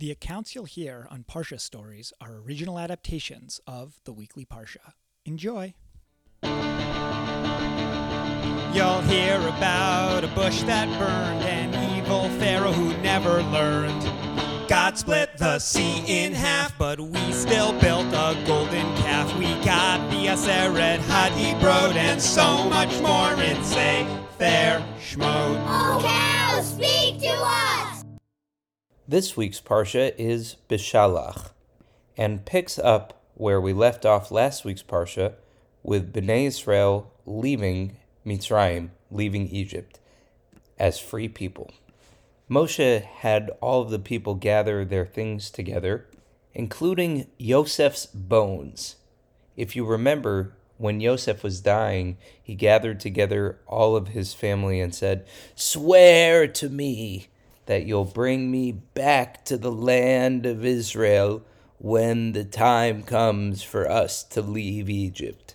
The accounts you'll hear on Parsha Stories are original adaptations of the Weekly Parsha. Enjoy! You'll hear about a bush that burned, an evil Pharaoh who never learned. God split the sea in half, but we still built a golden calf. We got the Aseret Hadibrot and so much more in Sefer Shemot. Oh, cow, speak to us! This week's Parsha is B'Shalach, and picks up where we left off last week's Parsha with B'nai Yisrael leaving Mitzrayim, leaving Egypt, as free people. Moshe had all of the people gather their things together, including Yosef's bones. If you remember, when Yosef was dying, he gathered together all of his family and said, "Swear to me that you'll bring me back to the land of Israel when the time comes for us to leave Egypt."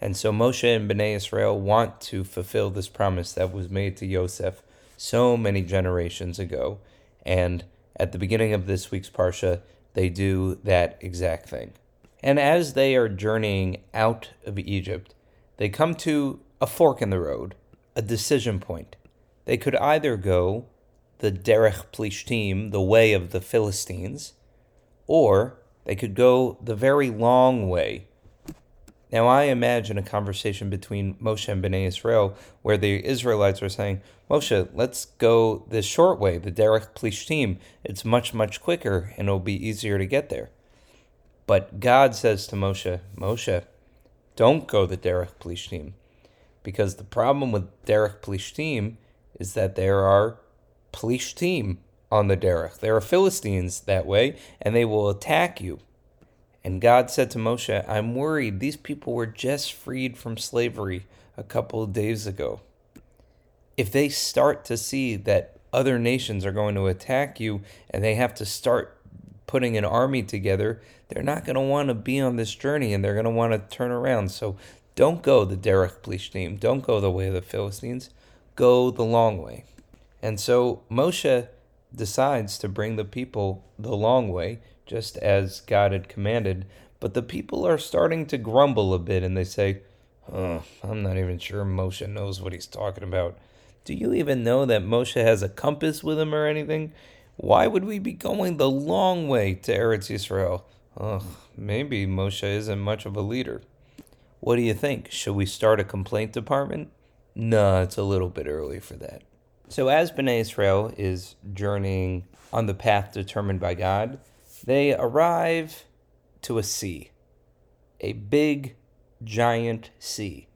And so Moshe and B'nai Yisrael want to fulfill this promise that was made to Yosef so many generations ago. And at the beginning of this week's Parsha, they do that exact thing. And as they are journeying out of Egypt, they come to a fork in the road, a decision point. They could either go the derech plishtim, the way of the Philistines, or they could go the very long way. Now I imagine a conversation between Moshe and B'nai Yisrael where the Israelites are saying, "Moshe, let's go the short way, the derech plishtim. It's much, much quicker and it'll be easier to get there." But God says to Moshe, "Moshe, don't go the derech plishtim," because the problem with derech plishtim is that there are Plishtim on the derech. There are Philistines that way, and they will attack you. And God said to Moshe, "I'm worried. These people were just freed from slavery a couple of days ago. If they start to see that other nations are going to attack you and they have to start putting an army together, they're not going to want to be on this journey and they're going to want to turn around. So don't go the derech plishtim. Don't go the way of the Philistines. Go the long way." And so Moshe decides to bring the people the long way, just as God had commanded. But the people are starting to grumble a bit, and they say, "I'm not even sure Moshe knows what he's talking about. Do you even know that Moshe has a compass with him or anything? Why would we be going the long way to Eretz Yisrael? Maybe Moshe isn't much of a leader. What do you think? Should we start a complaint department? No, it's a little bit early for that." So as B'nai Yisrael is journeying on the path determined by God, they arrive to a sea, a big, giant sea,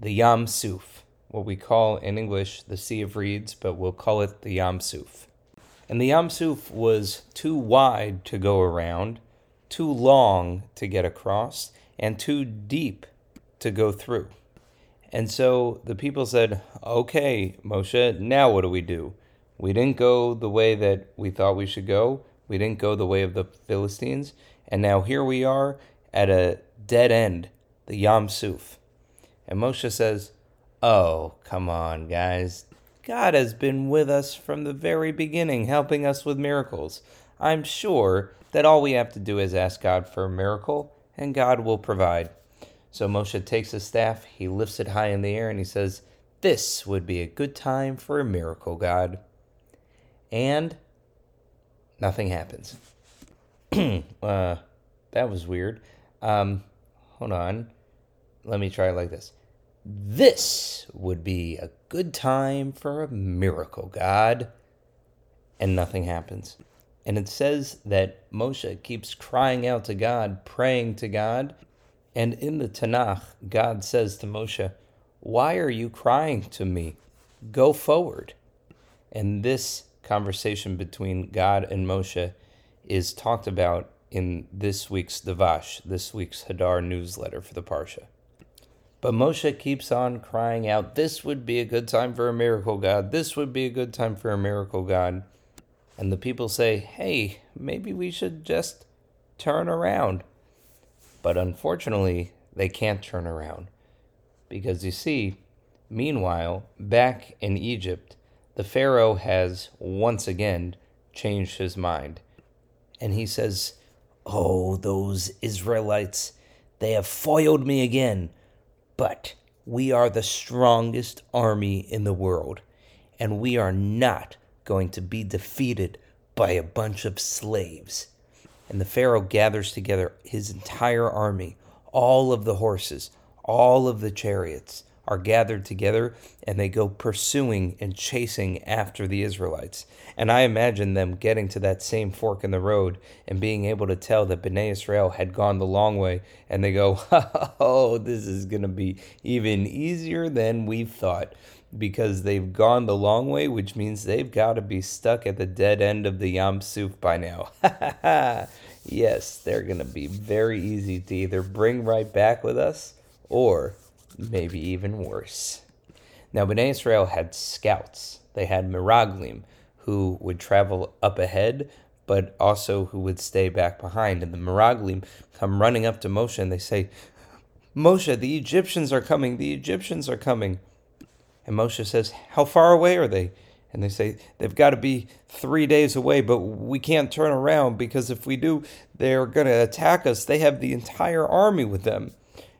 the Yam Suf, what we call in English the Sea of Reeds, but we'll call it the Yam Suf. And the Yam Suf was too wide to go around, too long to get across, and too deep to go through. And so the people said, "Okay, Moshe, now what do? We didn't go the way that we thought we should go. We didn't go the way of the Philistines. And now here we are at a dead end, the Yam Suf." And Moshe says, "Oh, come on, guys. God has been with us from the very beginning, helping us with miracles. I'm sure that all we have to do is ask God for a miracle, and God will provide." So Moshe takes his staff, he lifts it high in the air, and he says, "This would be a good time for a miracle, God." And nothing happens. That was weird. Hold on. Let me try it like this. "This would be a good time for a miracle, God." And nothing happens. And it says that Moshe keeps crying out to God, praying to God. And in the Tanakh, God says to Moshe, "Why are you crying to me? Go forward." And this conversation between God and Moshe is talked about in this week's Devash, this week's Hadar newsletter for the Parsha. But Moshe keeps on crying out, "This would be a good time for a miracle, God. This would be a good time for a miracle, God." And the people say, "Hey, maybe we should just turn around." But unfortunately, they can't turn around. Because you see, meanwhile, back in Egypt, the Pharaoh has once again changed his mind. and he says, "Oh, those Israelites, they have foiled me again, but we are the strongest army in the world, and we are not going to be defeated by a bunch of slaves." And the Pharaoh gathers together his entire army. All of the horses, all of the chariots are gathered together, and they go pursuing and chasing after the Israelites. And I imagine them getting to that same fork in the road and being able to tell that B'nai Yisrael had gone the long way, and they go, "Oh, this is going to be even easier than we thought," because they've gone the long way, which means they've got to be stuck at the dead end of the Yam Suf by now. Yes, they're going to be very easy to either bring right back with us or maybe even worse. Now, B'nai Yisrael had scouts. They had Miraglim, who would travel up ahead, but also who would stay back behind. And the Miraglim come running up to Moshe, and they say, "Moshe, the Egyptians are coming. The Egyptians are coming." And Moshe says, "How far away are they?" And they say, "They've got to be 3 days away, but we can't turn around, because if we do, they're going to attack us. They have the entire army with them."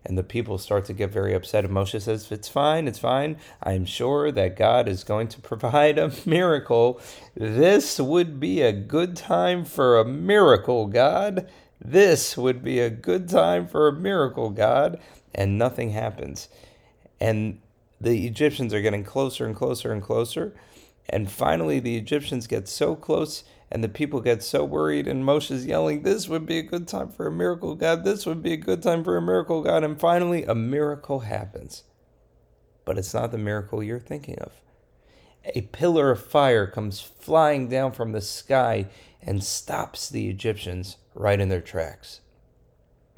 And the people start to get very upset. And Moshe says, "It's fine, it's fine. I'm sure that God is going to provide a miracle. This would be a good time for a miracle, God. This would be a good time for a miracle, God." And nothing happens. And the Egyptians are getting closer and closer and closer. And finally, the Egyptians get so close, and the people get so worried, and Moshe's yelling, "This would be a good time for a miracle, God. This would be a good time for a miracle, God." And finally, a miracle happens. But it's not the miracle you're thinking of. A pillar of fire comes flying down from the sky and stops the Egyptians right in their tracks.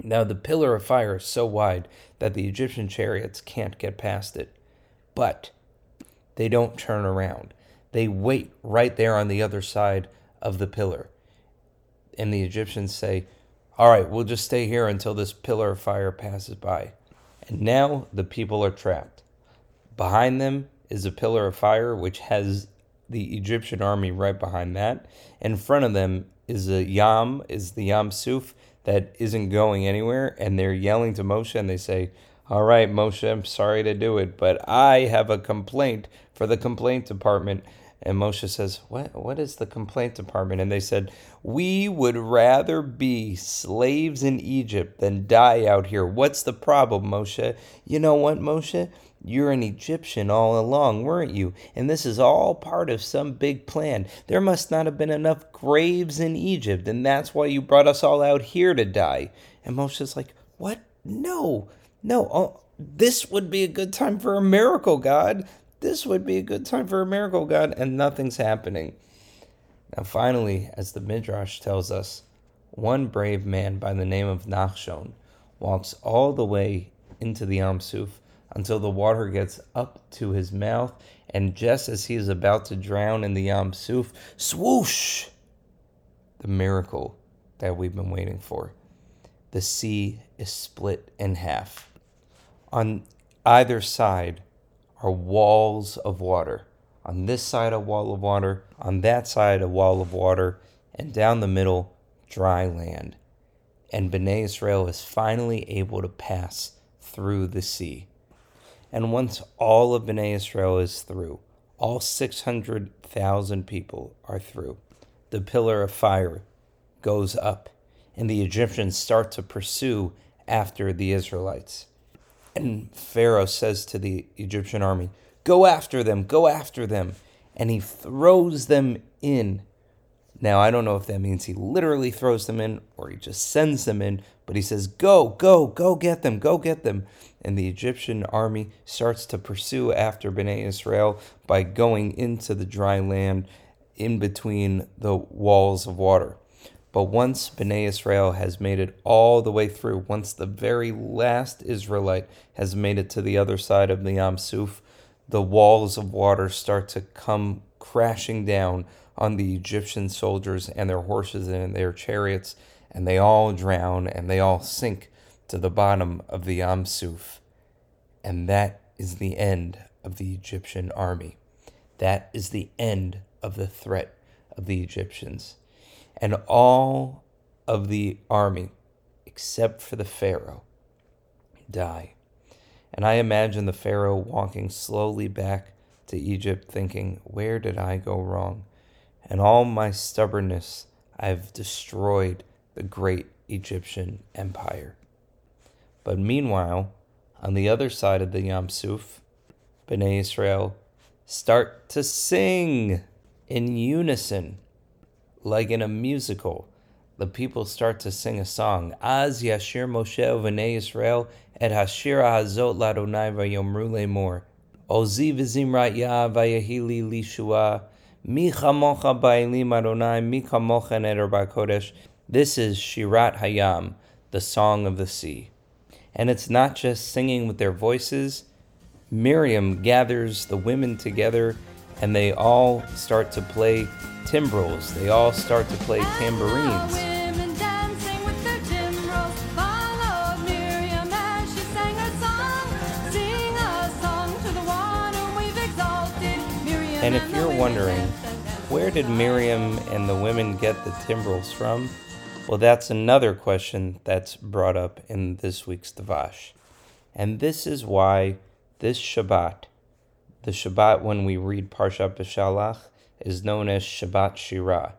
Now, the pillar of fire is so wide that the Egyptian chariots can't get past it. But they don't turn around. They wait right there on the other side of the pillar. And the Egyptians say, "All right, we'll just stay here until this pillar of fire passes by." And now the people are trapped. Behind them is a pillar of fire, which has the Egyptian army right behind that. In front of them is the Yam Suf that isn't going anywhere. And they're yelling to Moshe, and they say, "All right, Moshe, I'm sorry to do it, but I have a complaint for the complaint department." And Moshe says, What is the complaint department? And they said, "We would rather be slaves in Egypt than die out here. What's the problem, Moshe?" "You know what, Moshe? You're an Egyptian all along, weren't you? And this is all part of some big plan. There must not have been enough graves in Egypt, and that's why you brought us all out here to die." And Moshe's like, "What? No, oh, this would be a good time for a miracle, God. This would be a good time for a miracle, God." And nothing's happening. Now, finally, as the Midrash tells us, one brave man by the name of Nachshon walks all the way into the Yam Suf until the water gets up to his mouth. And just as he is about to drown in the Yam Suf, swoosh, the miracle that we've been waiting for. The sea is split in half. On either side are walls of water. On this side, a wall of water. On that side, a wall of water. And down the middle, dry land. And B'nai Yisrael is finally able to pass through the sea. And once all of B'nai Yisrael is through, all 600,000 people are through. The pillar of fire goes up, and the Egyptians start to pursue after the Israelites. And Pharaoh says to the Egyptian army, "Go after them, go after them." And he throws them in. Now, I don't know if that means he literally throws them in or he just sends them in, but he says, "Go, go, go get them, go get them." And the Egyptian army starts to pursue after B'nai Yisrael by going into the dry land in between the walls of water. But once B'nai Yisrael has made it all the way through, once the very last Israelite has made it to the other side of the Yam Suf, the walls of water start to come crashing down on the Egyptian soldiers and their horses and their chariots, and they all drown and they all sink to the bottom of the Yam Suf. And that is the end of the Egyptian army. That is the end of the threat of the Egyptians. and all of the army, except for the Pharaoh, die. And I imagine the Pharaoh walking slowly back to Egypt, thinking, where did I go wrong? And all my stubbornness, I've destroyed the great Egyptian empire. But meanwhile, on the other side of the Yam Suf, B'nai Yisrael start to sing in unison, like in a musical. The people start to sing a song. Az Yashir Moshe U'Vnei Yisrael Et HaShira HaZot L'Adonai Vayomru Lemor. Ozi V'Zimrat Yah Vayehi Li Lishua. Mi Chamocha Ba'Elim Adonai. Mi Kamocha Nedar BaKodesh. This is Shirat Hayam, the song of the sea. And it's not just singing with their voices. Miriam gathers the women together and they all start to play timbrels. They all start to play tambourines. And if you're wondering, where did Miriam and the women get the timbrels from? Well, that's another question that's brought up in this week's Devash. And this is why this Shabbat, the Shabbat when we read Parsha B'Shalach, is known as Shabbat Shirah,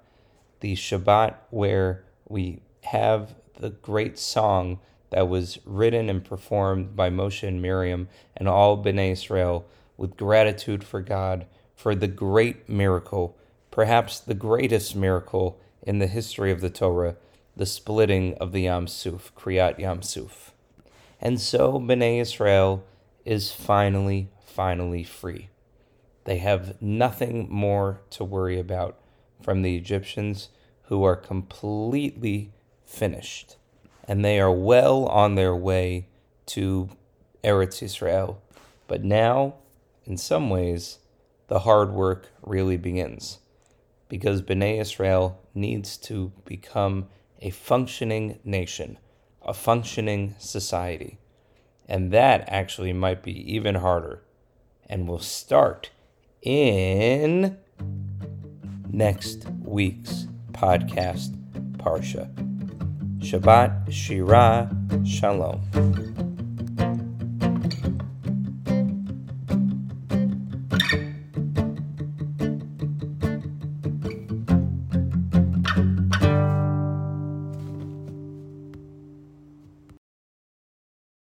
the Shabbat where we have the great song that was written and performed by Moshe and Miriam and all B'nai Yisrael with gratitude for God for the great miracle, perhaps the greatest miracle in the history of the Torah, the splitting of the Yam Suf, Kriyat Yam Suf. And so B'nai Yisrael is finally free. They have nothing more to worry about from the Egyptians, who are completely finished. And they are well on their way to Eretz Yisrael. But now, in some ways, the hard work really begins, because B'nai Yisrael needs to become a functioning nation, a functioning society. And that actually might be even harder. And we'll start in next week's podcast, Parsha. Shabbat Shirah Shalom.